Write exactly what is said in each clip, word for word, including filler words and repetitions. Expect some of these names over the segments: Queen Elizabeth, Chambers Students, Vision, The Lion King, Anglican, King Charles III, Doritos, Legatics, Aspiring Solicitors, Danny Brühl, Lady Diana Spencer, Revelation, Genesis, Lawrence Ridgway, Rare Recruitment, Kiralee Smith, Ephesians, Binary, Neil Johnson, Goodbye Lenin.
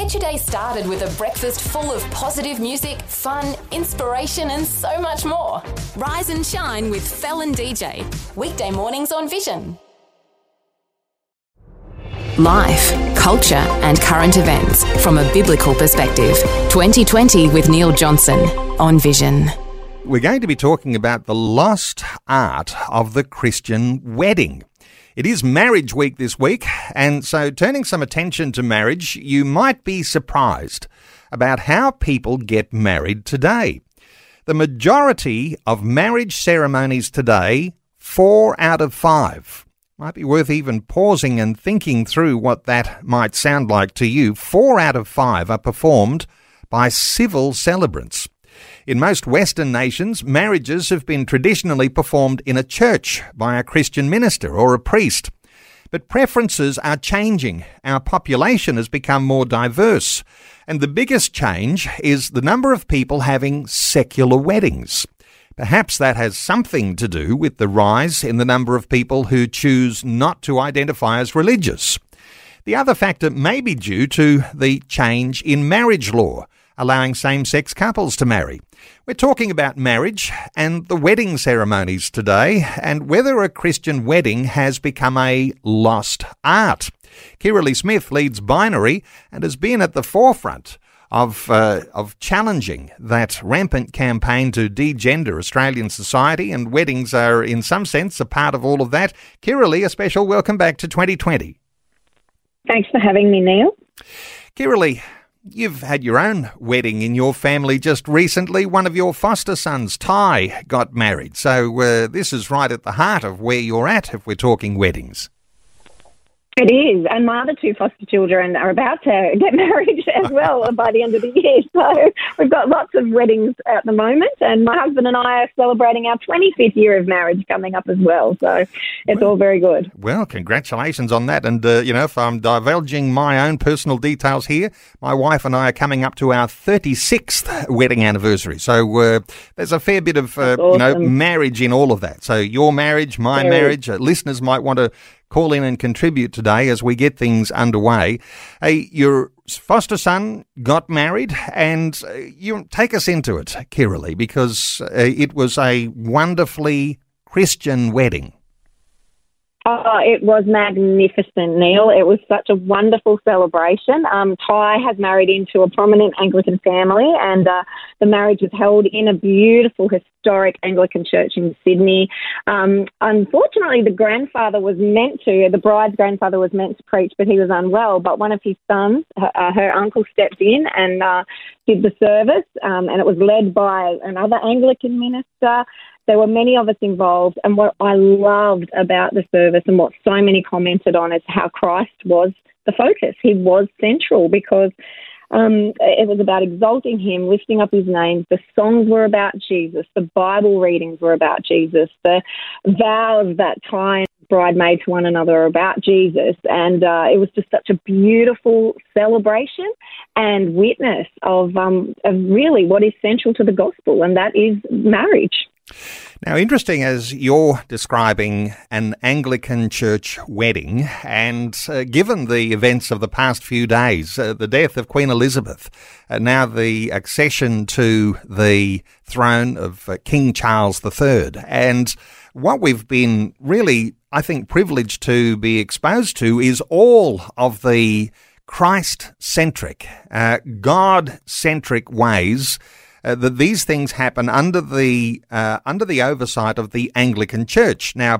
Get your day started with a breakfast full of positive music, fun, inspiration and so much more. Rise and shine with Felon D J. Weekday mornings on Vision. Life, culture and current events from a biblical perspective. twenty twenty with Neil Johnson on Vision. We're going to be talking about the lost art of the Christian wedding. It is marriage week this week, and so turning some attention to marriage, you might be surprised about how people get married today. The majority of marriage ceremonies today, four out of five. Might be worth even pausing and thinking through what that might sound like to you. Four out of five are performed by civil celebrants. In most Western nations, marriages have been traditionally performed in a church by a Christian minister or a priest. But preferences are changing. Our population has become more diverse, and the biggest change is the number of people having secular weddings. Perhaps that has something to do with the rise in the number of people who choose not to identify as religious. The other factor may be due to the change in marriage law, allowing same-sex couples to marry. We're talking about marriage and the wedding ceremonies today, and whether a Christian wedding has become a lost art. Kiralee Smith leads Binary and has been at the forefront Of, uh, of challenging that rampant campaign to degender Australian society, and weddings are in some sense a part of all of that. Kiralee, a special welcome back to twenty twenty. Thanks for having me, Neil. Kiralee, you've had your own wedding in your family just recently. One of your foster sons, Ty, got married. So uh, this is right at the heart of where you're at if we're talking weddings. It is, and my other two foster children are about to get married as well by the end of the year. So we've got lots of weddings at the moment, and my husband and I are celebrating our twenty-fifth year of marriage coming up as well. So it's well, all very good. Well, congratulations on that. And, uh, you know, if I'm divulging my own personal details here, my wife and I are coming up to our thirty-sixth wedding anniversary. So uh, there's a fair bit of, uh, awesome. you know, marriage in all of that. So your marriage, my there marriage, uh, listeners might want to call in and contribute today as we get things underway. Hey, your foster son got married, and you take us into it, Kiralee, because it was a wonderfully Christian wedding. Oh, it was magnificent, Neil. It was such a wonderful celebration. Um, Ty has married into a prominent Anglican family, and uh, the marriage was held in a beautiful historic Anglican church in Sydney. Um, unfortunately, the grandfather was meant to, the bride's grandfather was meant to preach, but he was unwell. But one of his sons, her, uh, her uncle, stepped in and uh, did the service, um, and it was led by another Anglican minister. There were many of us involved, and what I loved about the service and what so many commented on is how Christ was the focus. He was central because um, it was about exalting him, lifting up his name. The songs were about Jesus. The Bible readings were about Jesus. The vows that Ty and bride made to one another are about Jesus. And uh, it was just such a beautiful celebration and witness of, um, of really what is central to the gospel, and that is marriage. Now, interesting as you're describing an Anglican church wedding, and uh, given the events of the past few days, uh, the death of Queen Elizabeth, uh, now the accession to the throne of uh, King Charles the third, and what we've been really, I think, privileged to be exposed to is all of the Christ-centric, uh, God-centric ways Uh, that these things happen under the uh, under the oversight of the Anglican Church. Now,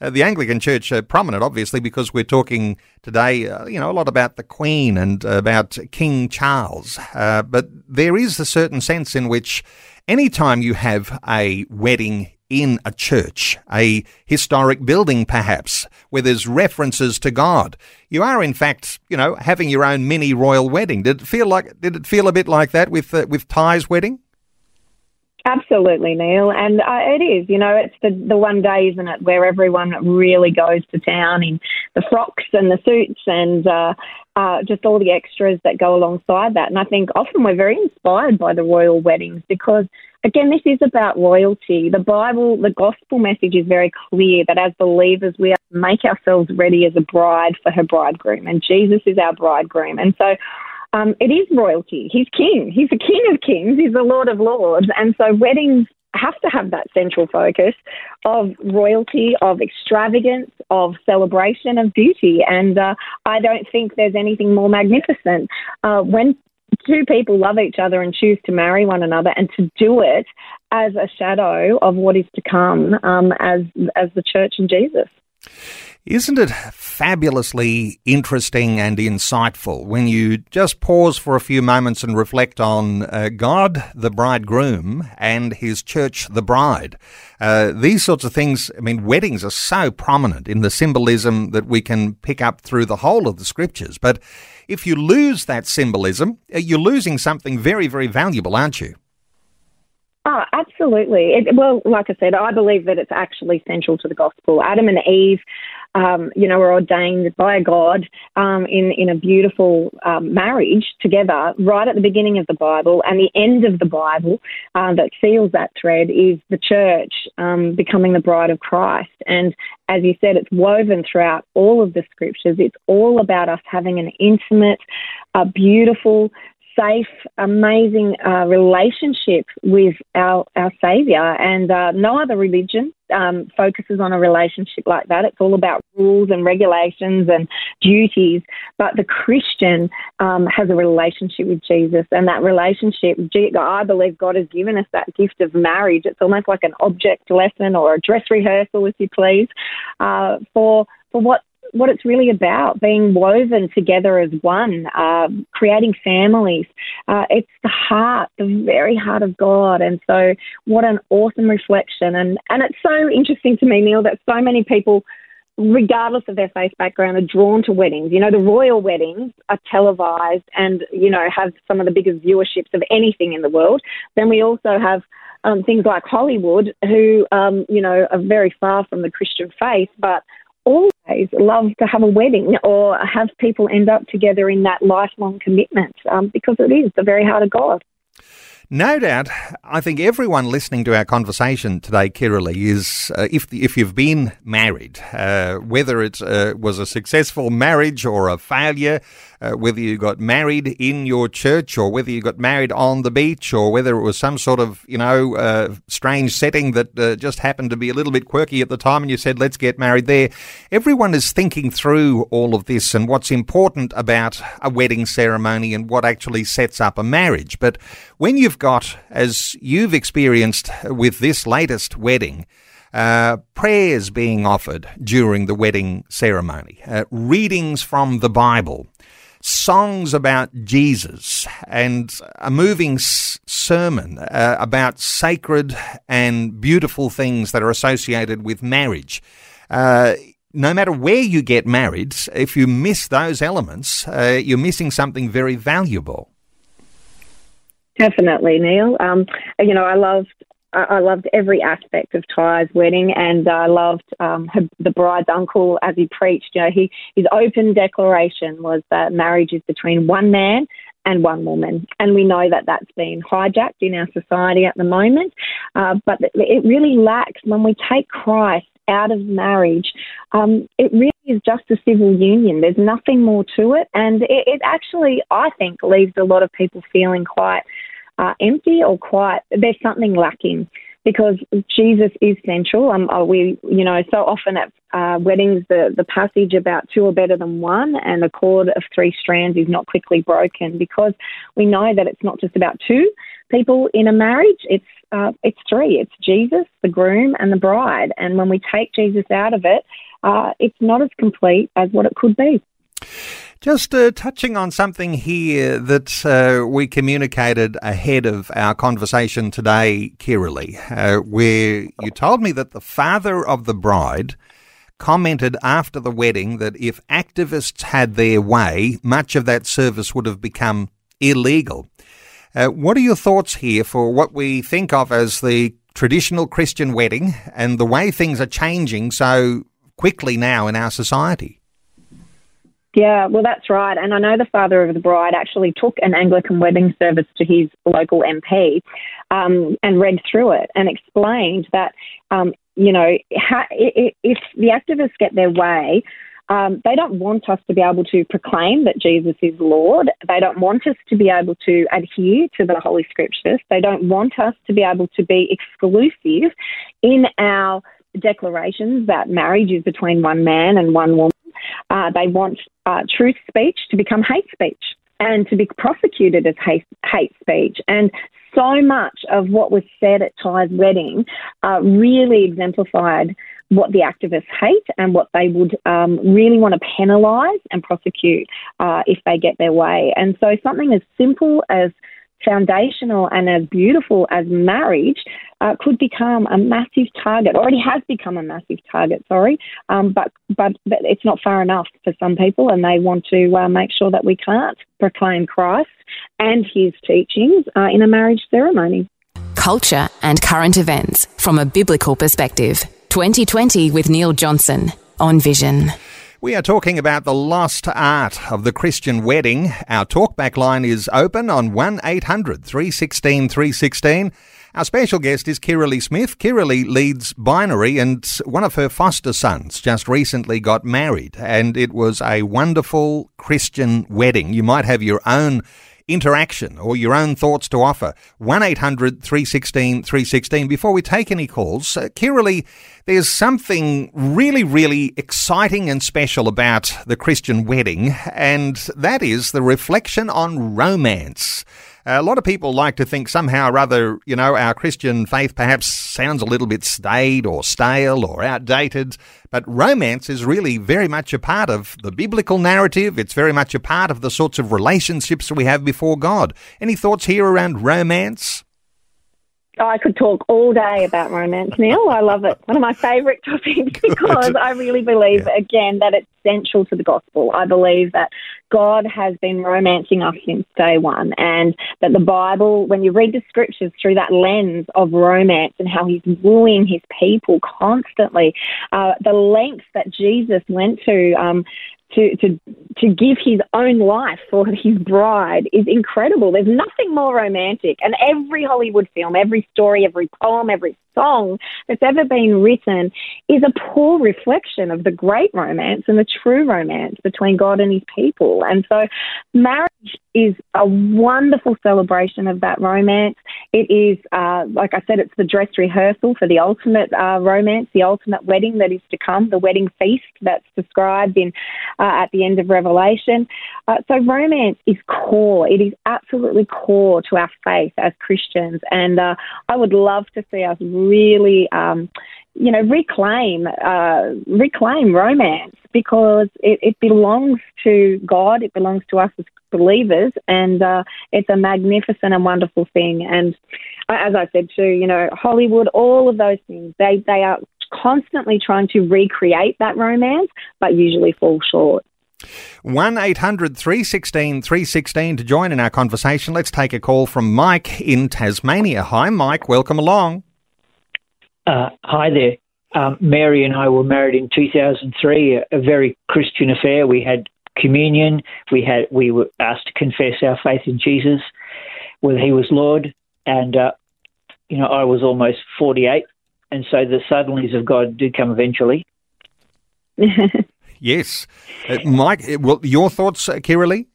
uh, the Anglican Church are prominent, obviously, because we're talking today, uh, you know, a lot about the Queen and uh, about King Charles. Uh, but there is a certain sense in which any time you have a wedding in a church, a historic building perhaps, where there's references to God, you are in fact, you know, having your own mini royal wedding. Did it feel like? Did it feel a bit like that with uh, with Ty's wedding? Absolutely, Neil, and uh, it is, you know, it's the, the one day, isn't it, where everyone really goes to town in the frocks and the suits and uh, uh, just all the extras that go alongside that. And I think often we're very inspired by the royal weddings because, again, this is about royalty. The Bible, the gospel message is very clear that as believers we are to make ourselves ready as a bride for her bridegroom, and Jesus is our bridegroom. And so um, it is royalty. He's king. He's the king of kings. He's the lord of lords. And so weddings have to have that central focus of royalty, of extravagance, of celebration, of beauty. And uh, I don't think there's anything more magnificent uh, when two people love each other and choose to marry one another, and to do it as a shadow of what is to come um, as as the church and Jesus. Isn't it fabulously interesting and insightful when you just pause for a few moments and reflect on uh, God, the bridegroom, and his church, the bride? Uh, these sorts of things, I mean, weddings are so prominent in the symbolism that we can pick up through the whole of the scriptures. But if you lose that symbolism, you're losing something very, very valuable, aren't you? Oh, absolutely. It, well, like I said, I believe that it's actually central to the gospel. Adam and Eve, um, you know, were ordained by God um, in, in a beautiful um, marriage together right at the beginning of the Bible. And the end of the Bible uh, that seals that thread is the church um, becoming the bride of Christ. And as you said, it's woven throughout all of the scriptures. It's all about us having an intimate, uh, beautiful, safe, amazing uh, relationship with our, our Saviour, and uh, no other religion um, focuses on a relationship like that. It's all about rules and regulations and duties, but the Christian um, has a relationship with Jesus, and that relationship, I believe God has given us that gift of marriage. It's almost like an object lesson or a dress rehearsal, if you please, uh, for for what what it's really about, being woven together as one, uh, creating families. Uh, it's the heart, the very heart of God. And so what an awesome reflection. And, and it's so interesting to me, Neil, that so many people, regardless of their faith background, are drawn to weddings. You know, the royal weddings are televised and, you know, have some of the biggest viewerships of anything in the world. Then we also have um, things like Hollywood, who, um, you know, are very far from the Christian faith, but always love to have a wedding or have people end up together in that lifelong commitment um, because it is the very heart of God. No doubt. I think everyone listening to our conversation today, Kiralee, is uh, if the, if you've been married, uh, whether it uh, was a successful marriage or a failure, uh, whether you got married in your church or whether you got married on the beach or whether it was some sort of, you know, uh, strange setting that uh, just happened to be a little bit quirky at the time and you said, let's get married there. Everyone is thinking through all of this and what's important about a wedding ceremony and what actually sets up a marriage. But when you've got, as you've experienced with this latest wedding, uh, prayers being offered during the wedding ceremony, uh, readings from the Bible, songs about Jesus, and a moving s- sermon uh, about sacred and beautiful things that are associated with marriage. Uh, no matter where you get married, if you miss those elements, uh, you're missing something very valuable. Definitely, Neil. Um, you know, I loved I loved every aspect of Ty's wedding, and I loved um, her, the bride's uncle as he preached. You know, he his open declaration was that marriage is between one man and one woman, and we know that that's been hijacked in our society at the moment. Uh, but it really lacks when we take Christ out of marriage. Um, it really is just a civil union. There's nothing more to it. And it, it actually, I think, leaves a lot of people feeling quite uh, empty or quite, there's something lacking because Jesus is central. Um, we, you know, so often at uh, weddings, the, the passage about two are better than one and a cord of three strands is not quickly broken, because we know that it's not just about two people in a marriage. It's uh, it's three. It's Jesus, the groom, and the bride. And when we take Jesus out of it, uh, it's not as complete as what it could be. Just uh, touching on something here that uh, we communicated ahead of our conversation today, Kiralee, uh, where you told me that the father of the bride commented after the wedding that if activists had their way, much of that service would have become illegal. Uh, what are your thoughts here for what we think of as the traditional Christian wedding and the way things are changing so quickly now in our society? Yeah, well, that's right. And I know the father of the bride actually took an Anglican wedding service to his local M P um, and read through it and explained that, um, you know, how, if the activists get their way, Um, they don't want us to be able to proclaim that Jesus is Lord. They don't want us to be able to adhere to the Holy Scriptures. They don't want us to be able to be exclusive in our declarations that marriage is between one man and one woman. Uh, they want uh, truth speech to become hate speech and to be prosecuted as hate, hate speech. And so much of what was said at Ty's wedding uh, really exemplified what the activists hate and what they would um, really want to penalise and prosecute uh, if they get their way. And so something as simple as foundational and as beautiful as marriage uh, could become a massive target, already has become a massive target, sorry, um, but, but but it's not far enough for some people, and they want to uh, make sure that we can't proclaim Christ and his teachings uh, in a marriage ceremony. Culture and current events from a biblical perspective. twenty twenty with Neil Johnson on Vision. We are talking about the lost art of the Christian wedding. Our talkback line is open on one eight hundred three one six three one six. Our special guest is Kiralee Smith. Kiralee leads Binary, and one of her foster sons just recently got married, and it was a wonderful Christian wedding. You might have your own interaction or your own thoughts to offer. one eight hundred three one six three one six. Before we take any calls, uh, Kiralee, there's something really, really exciting and special about the Christian wedding, and that is the reflection on romance. Uh, a lot of people like to think somehow or other, you know, our Christian faith perhaps sounds a little bit staid or stale or outdated, but romance is really very much a part of the biblical narrative. It's very much a part of the sorts of relationships we have before God. Any thoughts here around romance? Oh, I could talk all day about romance, Neil. I love it. One of my favourite topics because I really believe, yeah. again, that it's central to the gospel. I believe that God has been romancing us since day one, and that the Bible, when you read the scriptures through that lens of romance and how he's wooing his people constantly, uh, the lengths that Jesus went to um, to, to to give his own life for his bride is incredible. There's nothing more romantic. And every Hollywood film, every story, every poem, every song that's ever been written is a poor reflection of the great romance and the true romance between God and his people. And so marriage is a wonderful celebration of that romance. It is, uh, like I said, it's the dress rehearsal for the ultimate uh, romance, the ultimate wedding that is to come, the wedding feast that's described in uh, at the end of Revelation. Uh, so romance is core. It is absolutely core to our faith as Christians. And uh, I would love to see us really, um, you know, reclaim, uh, reclaim romance, because it, it belongs to God. It belongs to us as believers, and uh, it's a magnificent and wonderful thing. And as I said too, you know, Hollywood, all of those things, they, they are constantly trying to recreate that romance, but usually fall short. one eight hundred three one six three one six to join in our conversation. Let's take a call from Mike in Tasmania. Hi, Mike. Welcome along. Uh, hi there. Um, Mary and I were married in two thousand three, a, a very Christian affair. We had communion. We had we were asked to confess our faith in Jesus, whether he was Lord. And, uh, you know, I was almost forty-eight. And so the suddenlies of God do come eventually. Yes. Uh, Mike, well, your thoughts, uh, Kiralee?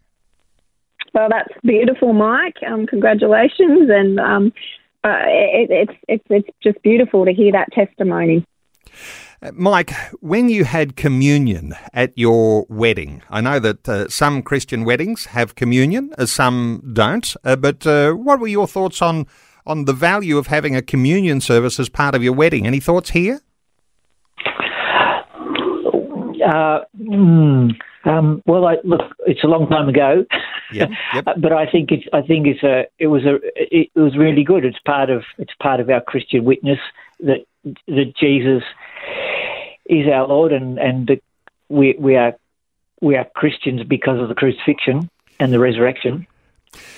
Well, that's beautiful, Mike. Um, congratulations. And um, uh, it, it's, it's, it's just beautiful to hear that testimony. Uh, Mike, when you had communion at your wedding, I know that uh, some Christian weddings have communion, uh, some don't, uh, but uh, what were your thoughts on, on the value of having a communion service as part of your wedding? Any thoughts here? Uh, mm, um, well, I, look, it's a long time ago, yep, yep. but I think it's I think it's a it was a it was really good. It's part of it's part of our Christian witness that that Jesus is our Lord, and and the, we we are we are Christians because of the crucifixion and the resurrection.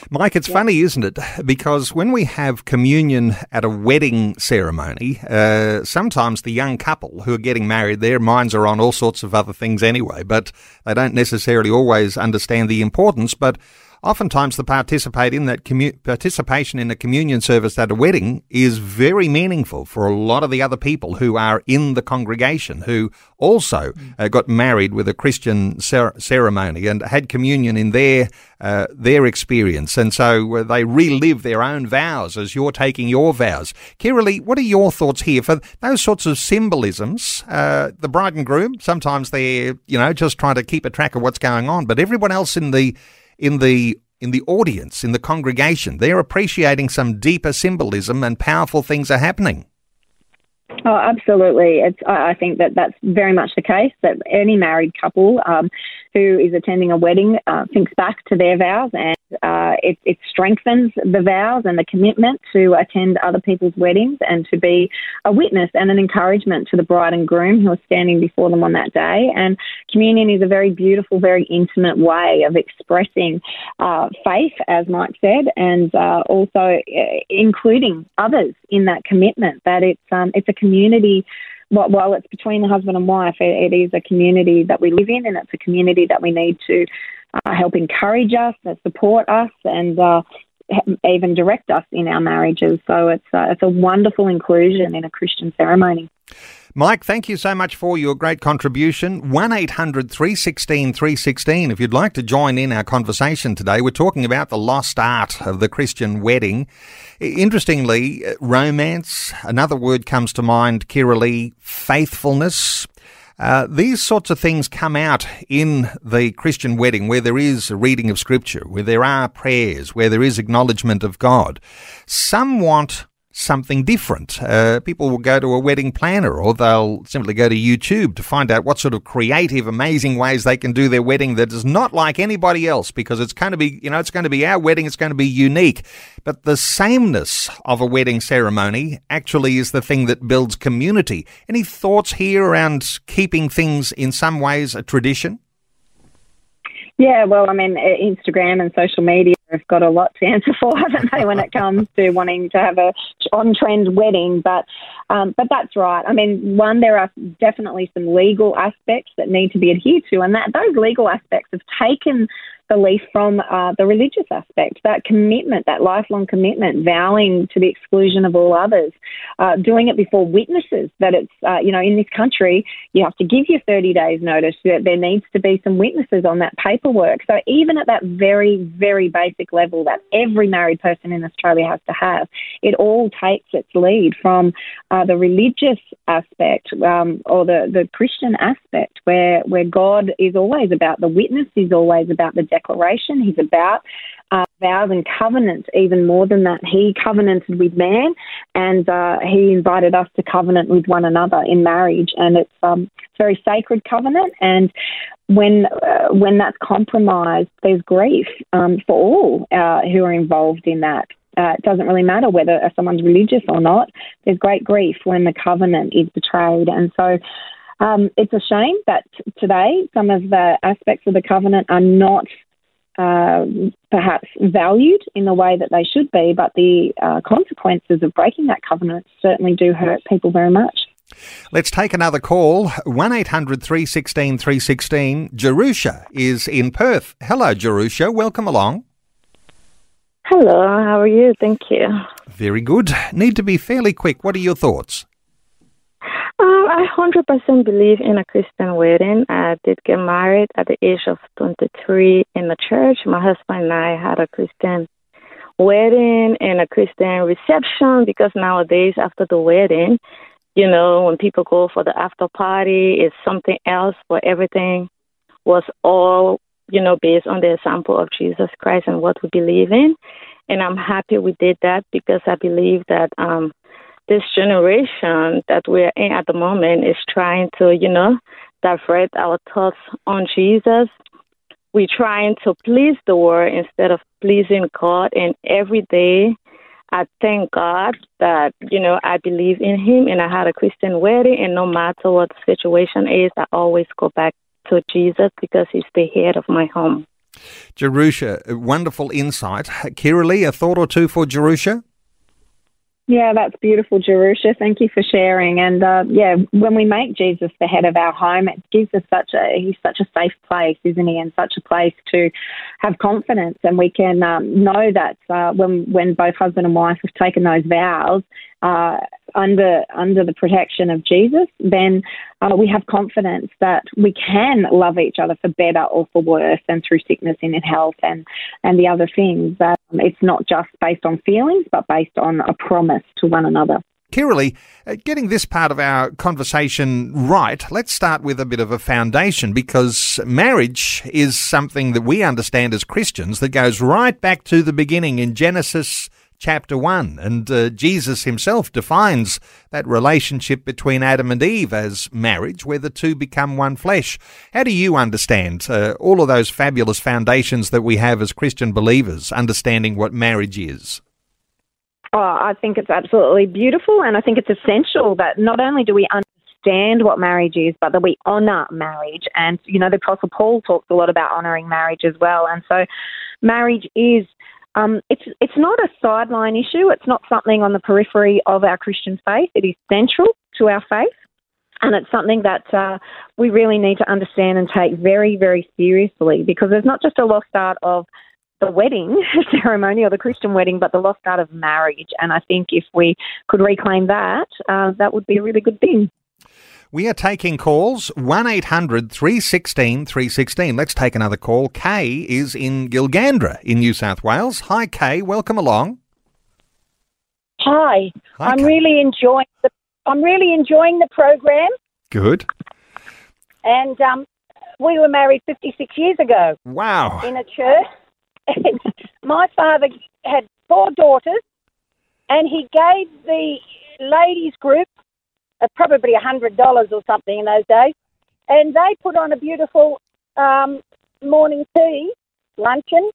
Mike, it's funny, isn't it? Because when we have communion at a wedding ceremony, uh, sometimes the young couple who are getting married, their minds are on all sorts of other things anyway, but they don't necessarily always understand the importance. But oftentimes the participate in that commu- participation in a communion service at a wedding is very meaningful for a lot of the other people who are in the congregation who also uh, got married with a Christian cer- ceremony and had communion in their uh, their experience, and so uh, they relive their own vows as you're taking your vows. Kiralee, what are your thoughts here for those sorts of symbolisms? Uh, the bride and groom, sometimes they're you know just trying to keep a track of what's going on, but everyone else in the in the in the audience, in the congregation, they're appreciating some deeper symbolism and powerful things are happening. Oh, absolutely. It's, I think that that's very much the case, that any married couple um, who is attending a wedding uh, thinks back to their vows, and uh, it, it strengthens the vows and the commitment to attend other people's weddings and to be a witness and an encouragement to the bride and groom who are standing before them on that day. And communion is a very beautiful, very intimate way of expressing uh, faith, as Mike said, and uh, also including others in that commitment, that it's, um, it's a community. While it's between the husband and wife, it is a community that we live in, and it's a community that we need to uh, help encourage us, support us, and uh, even direct us in our marriages. So it's uh, it's a wonderful inclusion in a Christian ceremony. Mike, thank you so much for your great contribution. one eight hundred three one six three one six if you'd like to join in our conversation today. We're talking about the lost art of the Christian wedding. Interestingly, romance, another word comes to mind, Kiralee, faithfulness. Uh, these sorts of things come out in the Christian wedding where there is a reading of Scripture, where there are prayers, where there is acknowledgement of God. Some want something different. Uh, people will go to a wedding planner, or they'll simply go to YouTube to find out what sort of creative, amazing ways they can do their wedding that is not like anybody else, because it's going to be, you know, it's going to be our wedding, it's going to be unique. But the sameness of a wedding ceremony actually is the thing that builds community. Any thoughts here around keeping things in some ways a tradition? Yeah, well, I mean, Instagram and social media have got a lot to answer for, haven't they, when it comes to wanting to have a on-trend wedding. But um, but that's right. I mean, one, there are definitely some legal aspects that need to be adhered to, and that those legal aspects have taken belief from uh, the religious aspect, that commitment, that lifelong commitment, vowing to the exclusion of all others, uh, doing it before witnesses, that it's, uh, you know, in this country, you have to give your thirty days notice, that there needs to be some witnesses on that paperwork. So even at that very, very basic level that every married person in Australia has to have, it all takes its lead from uh, the religious aspect um, or the, the Christian aspect where, where God is always about the witness, he's always about the declaration. He's about uh, vows and covenants, even more than that. He covenanted with man, and uh, he invited us to covenant with one another in marriage. And it's um, it's a very sacred covenant. And when uh, when that's compromised, there's grief um, for all uh, who are involved in that. Uh, it doesn't really matter whether someone's religious or not. There's great grief when the covenant is betrayed. And so Um, it's a shame that t- today some of the aspects of the covenant are not uh, perhaps valued in the way that they should be, but the uh, consequences of breaking that covenant certainly do hurt people very much. Let's take another call. one eight hundred three one six three one six. Jerusha is in Perth. Hello, Jerusha. Welcome along. Hello. How are you? Thank you. Very good. Need to be fairly quick. What are your thoughts? Um, I one hundred percent believe in a Christian wedding. I did get married at the age of twenty-three in the church. My husband and I had a Christian wedding and a Christian reception, because nowadays after the wedding, you know, when people go for the after party, it's something else, but everything was all, you know, based on the example of Jesus Christ and what we believe in. And I'm happy we did that, because I believe that um this generation that we're in at the moment is trying to, you know, divert our thoughts on Jesus. We're trying to please the world instead of pleasing God. And every day I thank God that, you know, I believe in him and I had a Christian wedding. And no matter what the situation is, I always go back to Jesus, because he's the head of my home. Jerusha, wonderful insight. Kiralee, a thought or two for Jerusha? Yeah, that's beautiful, Jerusha. Thank you for sharing. And uh, yeah, when we make Jesus the head of our home, it gives us such a, he's such a safe place, isn't he? And such a place to have confidence. And we can um, know that uh, when when both husband and wife have taken those vows uh, under under the protection of Jesus, then uh, we have confidence that we can love each other for better or for worse, and through sickness and in health and, and the other things. Uh, it's not just based on feelings, but based on a promise to one another. Kiralee, uh, getting this part of our conversation right, let's start with a bit of a foundation, because marriage is something that we understand as Christians that goes right back to the beginning in Genesis chapter one. And uh, Jesus himself defines that relationship between Adam and Eve as marriage, where the two become one flesh. How do you understand uh, all of those fabulous foundations that we have as Christian believers, understanding what marriage is? Oh, I think it's absolutely beautiful, and I think it's essential that not only do we understand what marriage is, but that we honour marriage. And, you know, the Apostle Paul talks a lot about honouring marriage as well. And so marriage is, um, it's it's not a sideline issue. It's not something on the periphery of our Christian faith. It is central to our faith, and it's something that uh, we really need to understand and take very, very seriously, because there's not just a lost art of the wedding ceremony or the Christian wedding, but the lost art of marriage. And I think if we could reclaim that, uh, that would be a really good thing. We are taking calls, one eight hundred three one six three one six. Let's take another call. Kay is in Gilgandra in New South Wales. Hi, Kay. Welcome along. Hi. Hi I'm Kay. really enjoying the, I'm really enjoying the program. Good. And um, we were married fifty-six years ago. Wow. In a church. And my father had four daughters, and he gave the ladies group uh, probably one hundred dollars or something in those days, and they put on a beautiful um, morning tea, luncheon,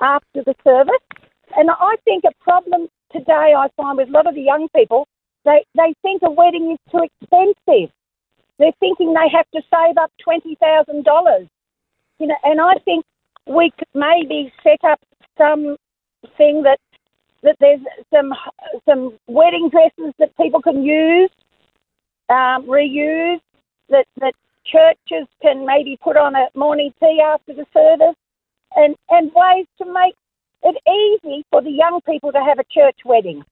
after the service. And I think a problem today I find with a lot of the young people, they, they think a wedding is too expensive. They're thinking they have to save up twenty thousand dollars. You know, and I think we could maybe set up something that that there's some some wedding dresses that people can use, um, reuse, that, that churches can maybe put on a morning tea after the service, and, and ways to make it easy for the young people to have a church wedding.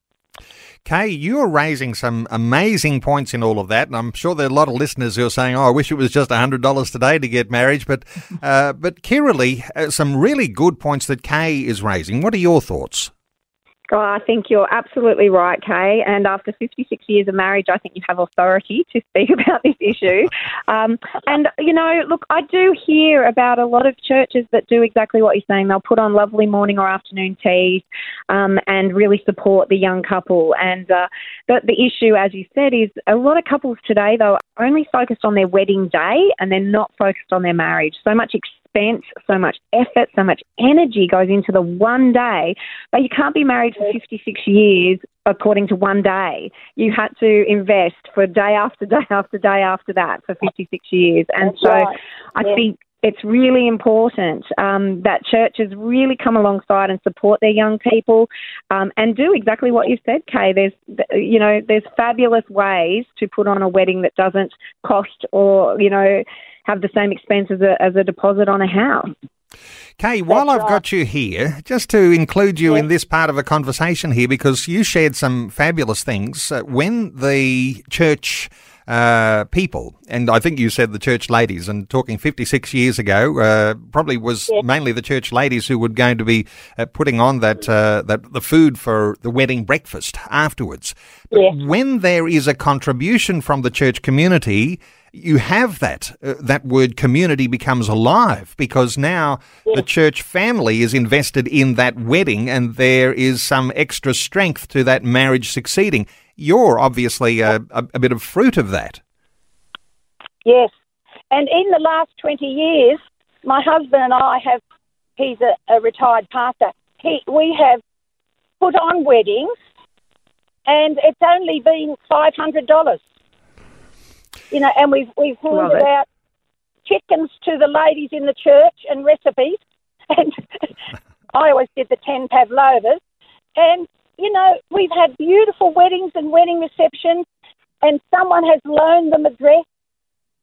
Kay, you are raising some amazing points in all of that, and I'm sure there are a lot of listeners who are saying, oh, I wish it was just one hundred dollars today to get married, but uh, but Kiralee, uh, some really good points that Kay is raising. What are your thoughts? Oh, I think you're absolutely right, Kay, and after fifty-six years of marriage, I think you have authority to speak about this issue. Um, and, you know, look, I do hear about a lot of churches that do exactly what you're saying. They'll put on lovely morning or afternoon teas um, and really support the young couple. And uh, the, the issue, as you said, is a lot of couples today, though, are only focused on their wedding day, and they're not focused on their marriage. So much experience. Expense, so much effort, so much energy goes into the one day, but you can't be married for fifty-six years according to one day. You had to invest for day after day after day after that for fifty-six years. And That's so right. I yeah. think it's really important um, that churches really come alongside and support their young people um, and do exactly what you said, Kay. There's, you know, there's fabulous ways to put on a wedding that doesn't cost or, you know, have the same expense as a, as a deposit on a house. Kay, while That's I've right. got you here, just to include you yes. in this part of a conversation here, because you shared some fabulous things. Uh, when the church uh, people, and I think you said the church ladies, and talking fifty-six years ago, uh, probably was yes. mainly the church ladies who were going to be uh, putting on that, uh, that the food for the wedding breakfast afterwards. But yes. when there is a contribution from the church community, you have that. Uh, that word community becomes alive, because now yes. the church family is invested in that wedding, and there is some extra strength to that marriage succeeding. You're obviously a, a, a bit of fruit of that. Yes. And in the last twenty years, my husband and I have, he's a, a retired pastor, he, we have put on weddings, and it's only been five hundred dollars. You know, and we've we've handed out chickens to the ladies in the church and recipes. And I always did the ten pavlovas. And you know, we've had beautiful weddings and wedding receptions, and someone has loaned them a dress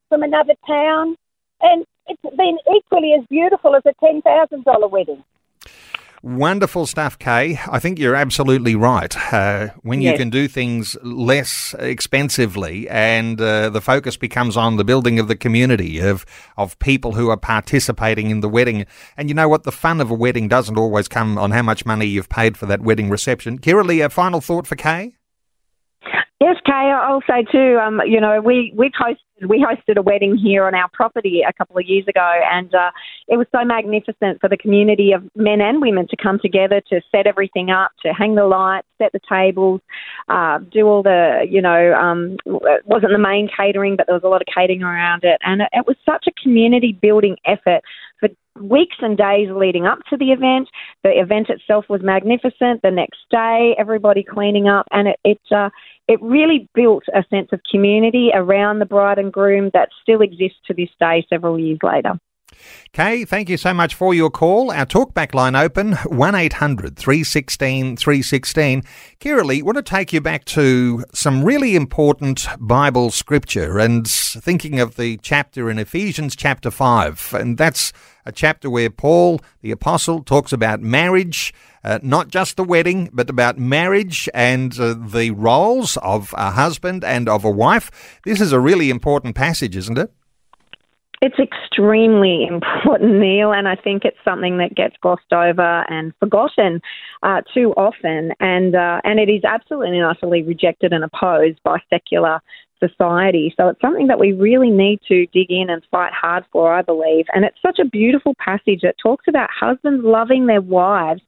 from another town, and it's been equally as beautiful as a ten thousand dollars wedding. Wonderful stuff, Kay. I think you're absolutely right. Uh, when yes. you can do things less expensively, and uh, the focus becomes on the building of the community, of of people who are participating in the wedding. And you know what? The fun of a wedding doesn't always come on how much money you've paid for that wedding reception. Kiralee, a final thought for Kay? Yes, Kay, I'll say too, um, you know, we, we've hosted, we hosted a wedding here on our property a couple of years ago, and uh, it was so magnificent for the community of men and women to come together to set everything up, to hang the lights, set the tables, uh, do all the, you know, um, it wasn't the main catering, but there was a lot of catering around it. And it, it was such a community building effort for weeks and days leading up to the event. The event itself was magnificent. The next day, everybody cleaning up, and it it, uh, it really built a sense of community around the bride and groom that still exists to this day, several years later. Kay, thank you so much for your call. Our talkback line open, one eight hundred three one six three one six. Kiralee, want to take you back to some really important Bible scripture, and thinking of the chapter in Ephesians chapter five, and that's a chapter where Paul, the apostle, talks about marriage, uh, not just the wedding, but about marriage and uh, the roles of a husband and of a wife. This is a really important passage, isn't it? It's extremely important, Neil, and I think it's something that gets glossed over and forgotten uh, too often, and uh, and it is absolutely and utterly rejected and opposed by secular society. So it's something that we really need to dig in and fight hard for, I believe. And it's such a beautiful passage that talks about husbands loving their wives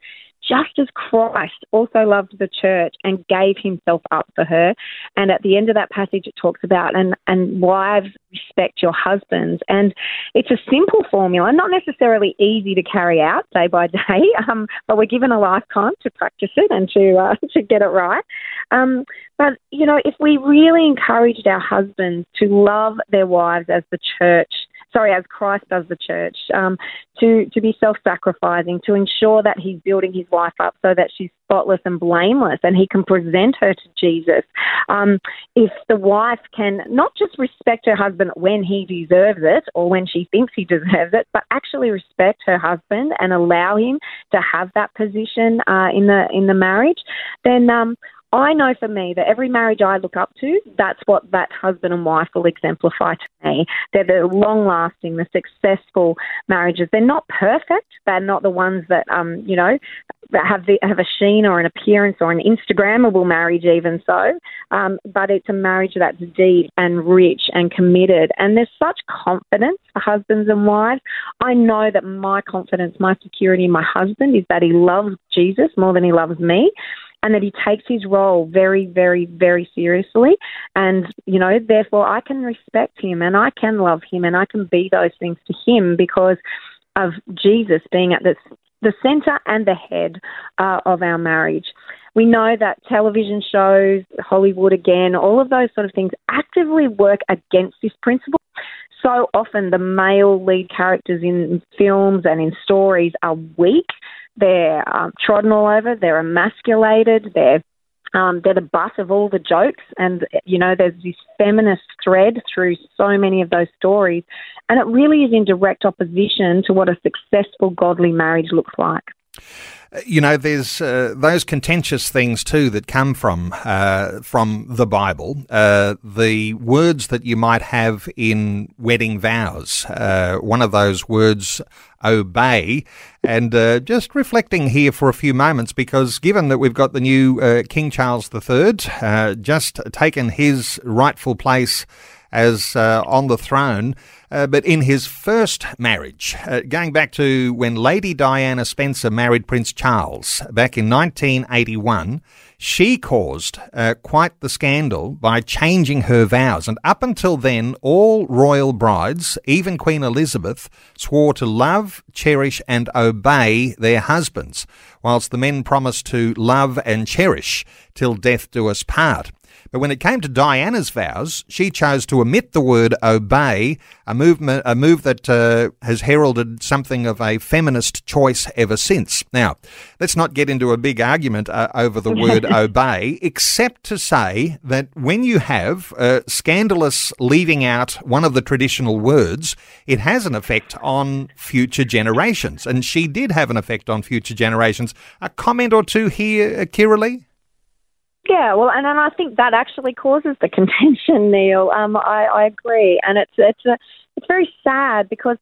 just as Christ also loved the church and gave himself up for her. And at the end of that passage, it talks about, and, and wives, respect your husbands. And it's a simple formula, not necessarily easy to carry out day by day, um, but we're given a lifetime to practice it and to uh, to get it right. Um, but, you know, if we really encouraged our husbands to love their wives as the church Sorry, as Christ does the church, um, to, to be self-sacrificing, to ensure that he's building his wife up so that she's spotless and blameless and he can present her to Jesus. Um, if the wife can not just respect her husband when he deserves it or when she thinks he deserves it, but actually respect her husband and allow him to have that position uh, in the in the marriage, then um I know for me that every marriage I look up to, that's what that husband and wife will exemplify to me. They're the long-lasting, the successful marriages. They're not perfect. They're not the ones that, um, you know, that have the, have a sheen or an appearance or an Instagrammable marriage even so. Um, but it's a marriage that's deep and rich and committed. And there's such confidence for husbands and wives. I know that my confidence, my security in my husband is that he loves Jesus more than he loves me, and that he takes his role very, very, very seriously. And, you know, therefore I can respect him and I can love him and I can be those things to him because of Jesus being at the, the centre and the head uh, of our marriage. We know that television shows, Hollywood again, all of those sort of things actively work against this principle. So often the male lead characters in films and in stories are weak. They're um, trodden all over. They're emasculated. They're um, they're the butt of all the jokes. And, you know, there's this feminist thread through so many of those stories. And it really is in direct opposition to what a successful, godly marriage looks like. You know, there's uh, those contentious things, too, that come from uh, from the Bible. Uh, the words that you might have in wedding vows, uh, one of those words, obey, and uh, just reflecting here for a few moments, because given that we've got the new uh, King Charles the third uh, just taken his rightful place as uh, on the throne, uh, but in his first marriage, uh, going back to when Lady Diana Spencer married Prince Charles back in nineteen eighty-one, she caused uh, quite the scandal by changing her vows. And up until then, all royal brides, even Queen Elizabeth, swore to love, cherish and obey their husbands, whilst the men promised to love and cherish till death do us part. But when it came to Diana's vows, she chose to omit the word obey, a movement, a move that uh, has heralded something of a feminist choice ever since. Now, let's not get into a big argument uh, over the word obey, except to say that when you have uh, scandalous leaving out one of the traditional words, it has an effect on future generations. And she did have an effect on future generations. A comment or two here, Kiralee? Yeah, well, and, and I think that actually causes the contention, Neil. Um, I, I agree, and it's it's a, it's very sad because,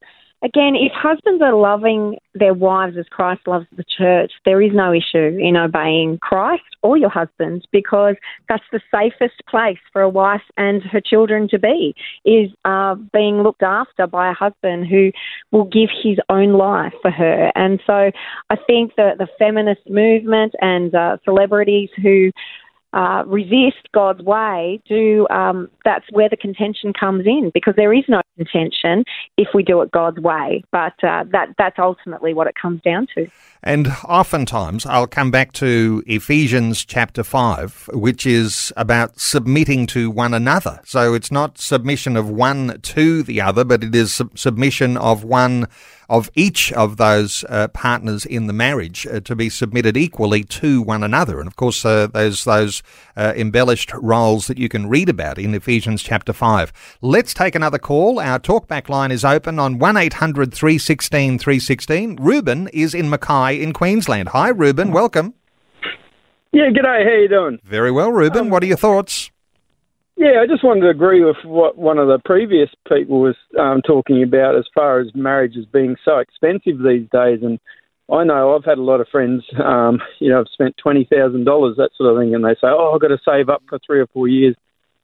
again, if husbands are loving their wives as Christ loves the church, there is no issue in obeying Christ or your husband, because that's the safest place for a wife and her children to be, is uh, being looked after by a husband who will give his own life for her. And so I think that the feminist movement and uh, celebrities who Uh, resist God's way, do um, that's where the contention comes in, because there is no contention if we do it God's way. But uh, that that's ultimately what it comes down to. And oftentimes, I'll come back to Ephesians chapter five, which is about submitting to one another. So it's not submission of one to the other, but it is sub- submission of one of each of those uh, partners in the marriage uh, to be submitted equally to one another. And of course, uh, there's those uh, embellished roles that you can read about in Ephesians chapter five. Let's take another call. Our talkback line is open on one eight hundred three one six three one six. Ruben is in Mackay in Queensland. Hi, Ruben. Welcome. Yeah, g'day. How you doing? Very well, Ruben. Um, what are your thoughts? Yeah, I just wanted to agree with what one of the previous people was um, talking about as far as marriage is being so expensive these days. And I know I've had a lot of friends, um, you know, I've spent twenty thousand dollars, that sort of thing, and they say, oh, I've got to save up for three or four years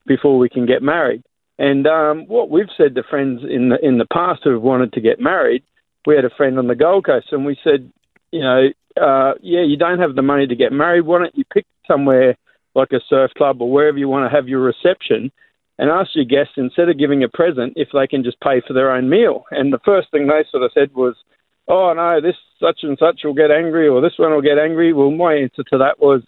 before we can get married. And um, what we've said to friends in the, in the past who have wanted to get married, we had a friend on the Gold Coast and we said, you know, uh, yeah, you don't have the money to get married. Why don't you pick somewhere like a surf club or wherever you want to have your reception, and ask your guests, instead of giving a present, if they can just pay for their own meal. And the first thing they sort of said was, oh, no, this such and such will get angry or this one will get angry. Well, my answer to that was,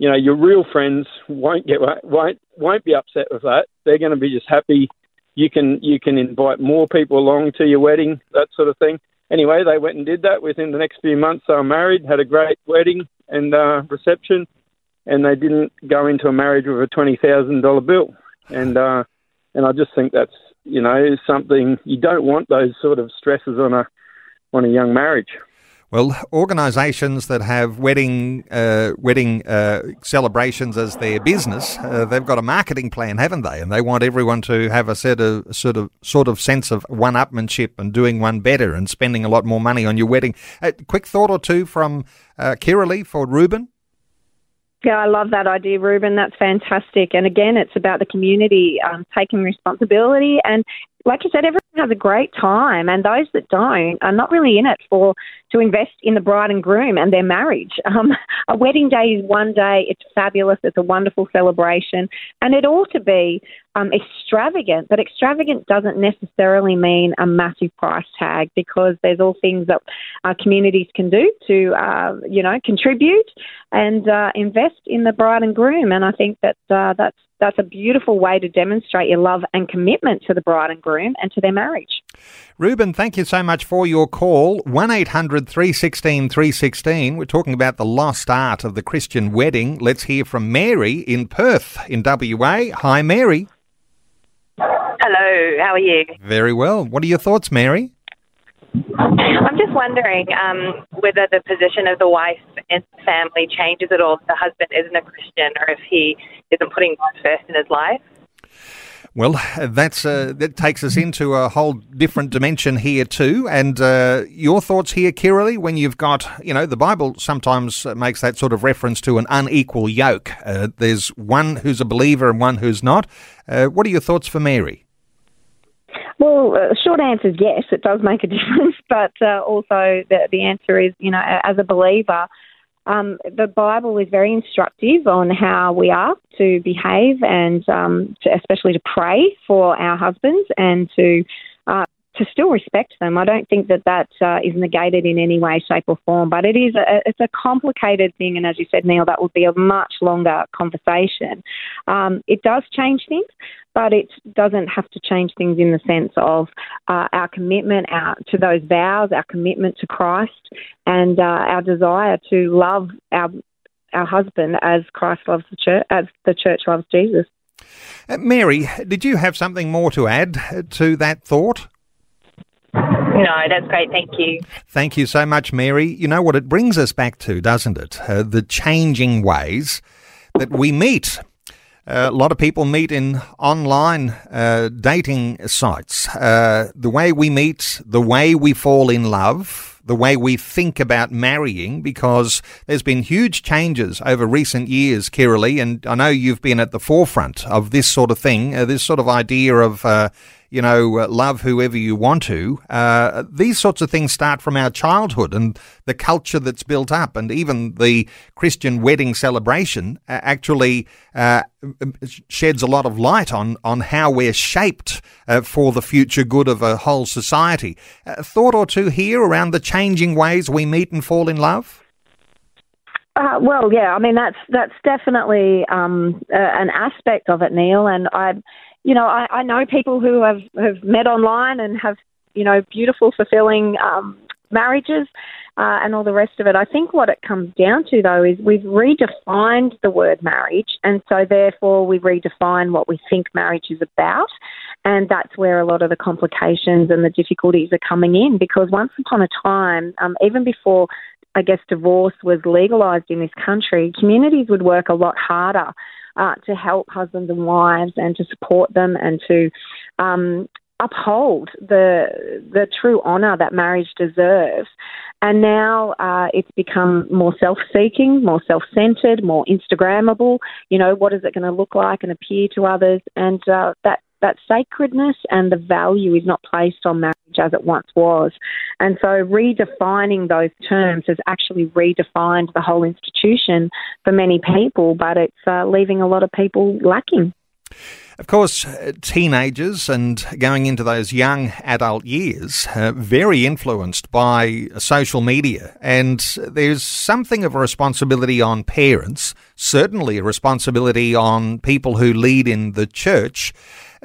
you know, your real friends won't get won't won't be upset with that. They're going to be just happy. You can you can invite more people along to your wedding, that sort of thing. Anyway, they went and did that. Within the next few months, they were married, had a great wedding and uh, reception, and they didn't go into a marriage with a twenty thousand dollars bill. And uh, and I just think that's, you know, something you don't want, those sort of stresses on a on a young marriage. Well, organisations that have wedding uh, wedding uh, celebrations as their business, uh, they've got a marketing plan, haven't they? And they want everyone to have a set of sort of sort of sense of one-upmanship and doing one better and spending a lot more money on your wedding. A quick thought or two from uh, Kiralee for Ruben. Yeah, I love that idea, Ruben. That's fantastic. And again, it's about the community um, taking responsibility. And like you said, everyone has a great time. And those that don't are not really in it for to invest in the bride and groom and their marriage. Um, a wedding day is one day. It's fabulous. It's a wonderful celebration. And it ought to be um, extravagant. But extravagant doesn't necessarily mean a massive price tag, because there's all things that our communities can do to, uh, you know, contribute and uh, invest in the bride and groom. And I think that uh, that's that's a beautiful way to demonstrate your love and commitment to the bride and groom and to their marriage. Ruben, thank you so much for your call. one eight hundred three one six three one six. We're talking about the lost art of the Christian wedding. Let's hear from Mary in Perth in W A. Hi, Mary. Hello, how are you? Very well. What are your thoughts, Mary? I'm just wondering um, whether the position of the wife and family changes at all if the husband isn't a Christian, or if he isn't putting God first in his life. Well, that's uh, that takes us into a whole different dimension here too. And uh, your thoughts here, Kiralee, when you've got, you know, the Bible sometimes makes that sort of reference to an unequal yoke. Uh, there's one who's a believer and one who's not. Uh, what are your thoughts for Mary? Well, uh, short answer is yes, it does make a difference, but uh, also the, the answer is, you know, as a believer, um, the Bible is very instructive on how we are to behave and um, to, especially to pray for our husbands and to uh, to still respect them. I don't think that that uh, is negated in any way, shape or form, but it is a, it's a complicated thing. And as you said, Neil, that would be a much longer conversation. Um, it does change things, but it doesn't have to change things in the sense of uh, our commitment our, to those vows, our commitment to Christ, and uh, our desire to love our our husband as Christ loves the church, as the church loves Jesus. Uh, Mary, did you have something more to add to that thought? No, that's great. Thank you. Thank you so much, Mary. You know what it brings us back to, doesn't it? Uh, the changing ways that we meet. Uh, a lot of people meet in online uh, dating sites. Uh, the way we meet, the way we fall in love, the way we think about marrying, because there's been huge changes over recent years, Kiralee, and I know you've been at the forefront of this sort of thing, uh, this sort of idea of, uh, you know, uh, love whoever you want to. Uh, these sorts of things start from our childhood and the culture that's built up, and even the Christian wedding celebration uh, actually uh, sheds a lot of light on, on how we're shaped uh, for the future good of a whole society. A thought or two here around the changing ways we meet and fall in love? Uh, well, yeah, I mean, that's that's definitely um, uh, an aspect of it, Neil. And I, you know, I, I know people who have, have met online and have, you know, beautiful, fulfilling um, marriages uh, and all the rest of it. I think what it comes down to, though, is we've redefined the word marriage. And so, therefore, we redefine what we think marriage is about. And that's where a lot of the complications and the difficulties are coming in, because once upon a time, um, even before, I guess, divorce was legalised in this country, communities would work a lot harder uh, to help husbands and wives and to support them and to um, uphold the the true honour that marriage deserves. And now uh, it's become more self-seeking, more self-centred, more Instagrammable. You know, what is it going to look like and appear to others? And uh, that That sacredness and the value is not placed on marriage as it once was. And so redefining those terms has actually redefined the whole institution for many people, but it's uh, leaving a lot of people lacking. Of course, teenagers and going into those young adult years are very influenced by social media, and there's something of a responsibility on parents, certainly a responsibility on people who lead in the church,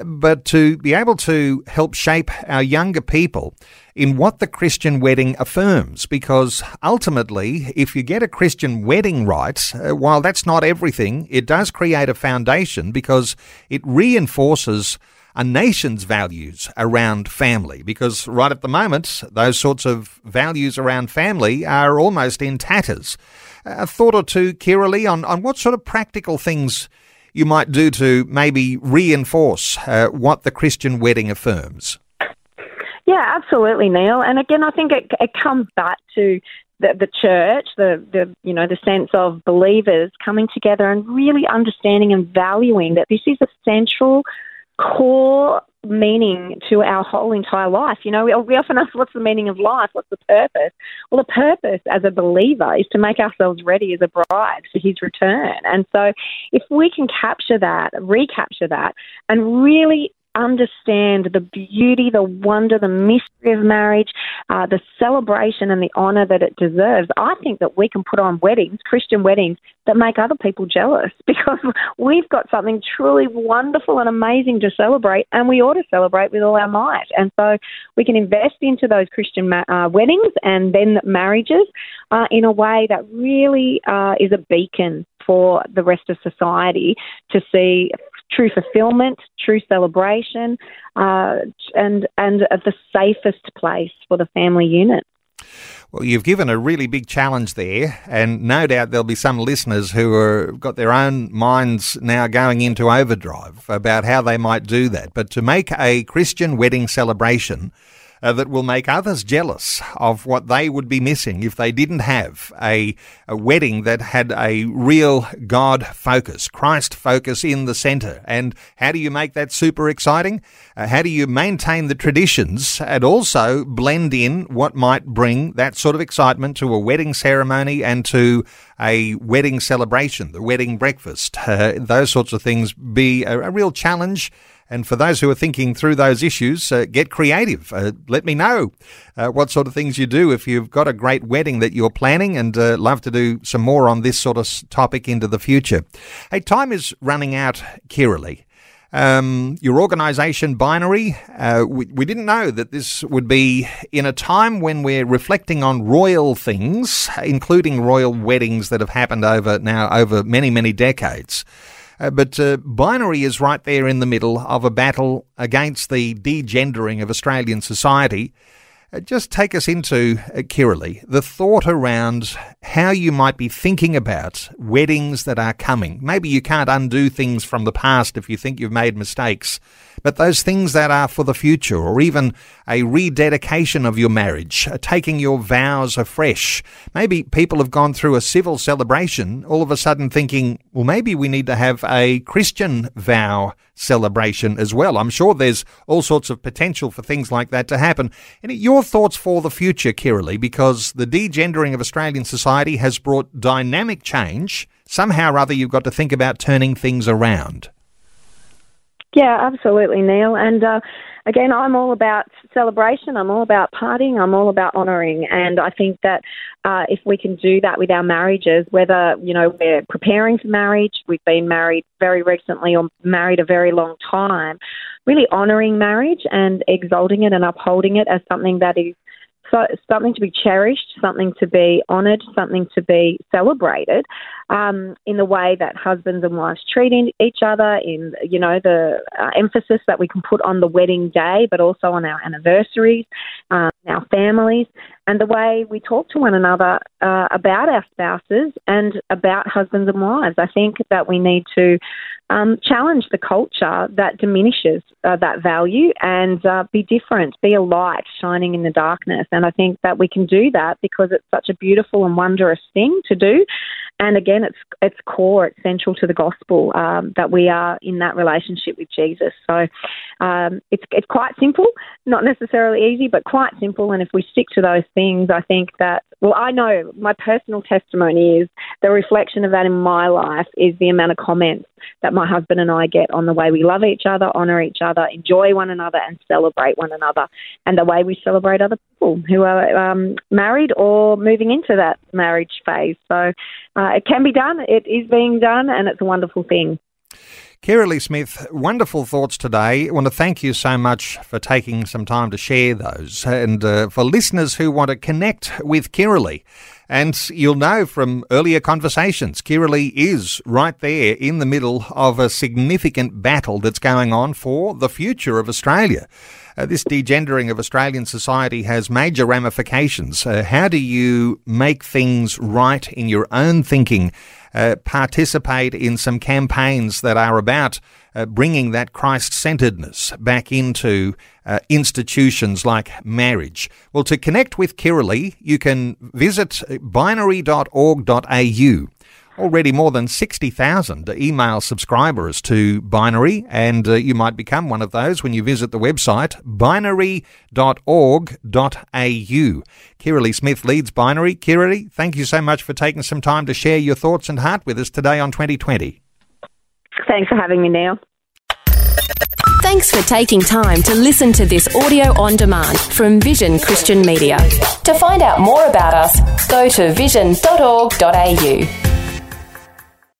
but to be able to help shape our younger people in what the Christian wedding affirms. Because ultimately, if you get a Christian wedding right, uh, while that's not everything, it does create a foundation, because it reinforces a nation's values around family. Because right at the moment, those sorts of values around family are almost in tatters. A thought or two, Kiralee, on, on what sort of practical things you might do to maybe reinforce uh, what the Christian wedding affirms? Yeah, absolutely, Neil. And again, I think it, it comes back to the, the church, the, the you know the sense of believers coming together and really understanding and valuing that this is a central core meaning to our whole entire life. You know, we, we often ask, what's the meaning of life? What's the purpose? Well, the purpose as a believer is to make ourselves ready as a bride for his return. And so if we can capture that, recapture that, and really understand the beauty, the wonder, the mystery of marriage, uh, the celebration and the honour that it deserves, I think that we can put on weddings, Christian weddings, that make other people jealous, because we've got something truly wonderful and amazing to celebrate, and we ought to celebrate with all our might. And so we can invest into those Christian ma- uh, weddings and then marriages uh, in a way that really uh, is a beacon for the rest of society to see true fulfilment, true celebration, uh, and and the safest place for the family unit. Well, you've given a really big challenge there, and no doubt there'll be some listeners who have got their own minds now going into overdrive about how they might do that. But to make a Christian wedding celebration Uh, that will make others jealous of what they would be missing if they didn't have a, a wedding that had a real God focus, Christ focus in the centre. And how do you make that super exciting? Uh, how do you maintain the traditions and also blend in what might bring that sort of excitement to a wedding ceremony and to a wedding celebration, the wedding breakfast? Uh, those sorts of things be a, a real challenge And for those who are thinking through those issues, uh, get creative. Uh, let me know uh, what sort of things you do if you've got a great wedding that you're planning, and uh, love to do some more on this sort of topic into the future. Hey, time is running out, Kiralee. Um, your organisation, Binary, uh, we, we didn't know that this would be in a time when we're reflecting on royal things, including royal weddings that have happened over now over many, many decades. Uh, but uh, Binary is right there in the middle of a battle against the degendering of Australian society. Uh, just take us into, uh, Kiralee, the thought around how you might be thinking about weddings that are coming. Maybe you can't undo things from the past if you think you've made mistakes, but those things that are for the future, or even a rededication of your marriage, uh, taking your vows afresh. Maybe people have gone through a civil celebration, all of a sudden thinking, well, maybe we need to have a Christian vow celebration as well. I'm sure there's all sorts of potential for things like that to happen. And your thoughts for the future, Kiralee, because the degendering of Australian society has brought dynamic change. Somehow or other, you've got to think about turning things around. Yeah, absolutely, Neil. And uh, again, I'm all about celebration. I'm all about partying. I'm all about honouring. And I think that uh, if we can do that with our marriages, whether, you know, we're preparing for marriage, we've been married very recently or married a very long time, really honouring marriage and exalting it and upholding it as something that is so, something to be cherished, something to be honoured, something to be celebrated, um, in the way that husbands and wives treat each other, in, you know, the uh, emphasis that we can put on the wedding day, but also on our anniversaries, um, our families, and the way we talk to one another uh, about our spouses and about husbands and wives. I think that we need to um, challenge the culture that diminishes uh, that value and uh, be different, be a light shining in the darkness. And I think that we can do that because it's such a beautiful and wondrous thing to do. And again, it's it's core, it's central to the gospel, um, that we are in that relationship with Jesus. So um, it's it's quite simple, not necessarily easy, but quite simple. And if we stick to those things, I think that, well, I know my personal testimony is the reflection of that in my life is the amount of comments that my husband and I get on the way we love each other, honour each other, enjoy one another and celebrate one another, and the way we celebrate other people who are um, married or moving into that marriage phase. So uh, it can be done, it is being done, and it's a wonderful thing. Kiralee Smith, wonderful thoughts today. I want to thank you so much for taking some time to share those. And uh, for listeners who want to connect with Kiralee, and you'll know from earlier conversations, Kiralee is right there in the middle of a significant battle that's going on for the future of Australia. Uh, this degendering of Australian society has major ramifications. Uh, how do you make things right in your own thinking? Uh, participate in some campaigns that are about uh, bringing that Christ-centeredness back into uh, institutions like marriage. Well, to connect with Kiralee, you can visit binary dot org dot a u. Already more than sixty thousand email subscribers to Binary, and uh, you might become one of those when you visit the website, binary dot org dot a u. Kiralee Smith leads Binary. Kiralee, thank you so much for taking some time to share your thoughts and heart with us today on twenty twenty. Thanks for having me, Neil. Thanks for taking time to listen to this audio on demand from Vision Christian Media. To find out more about us, go to vision dot org dot a u.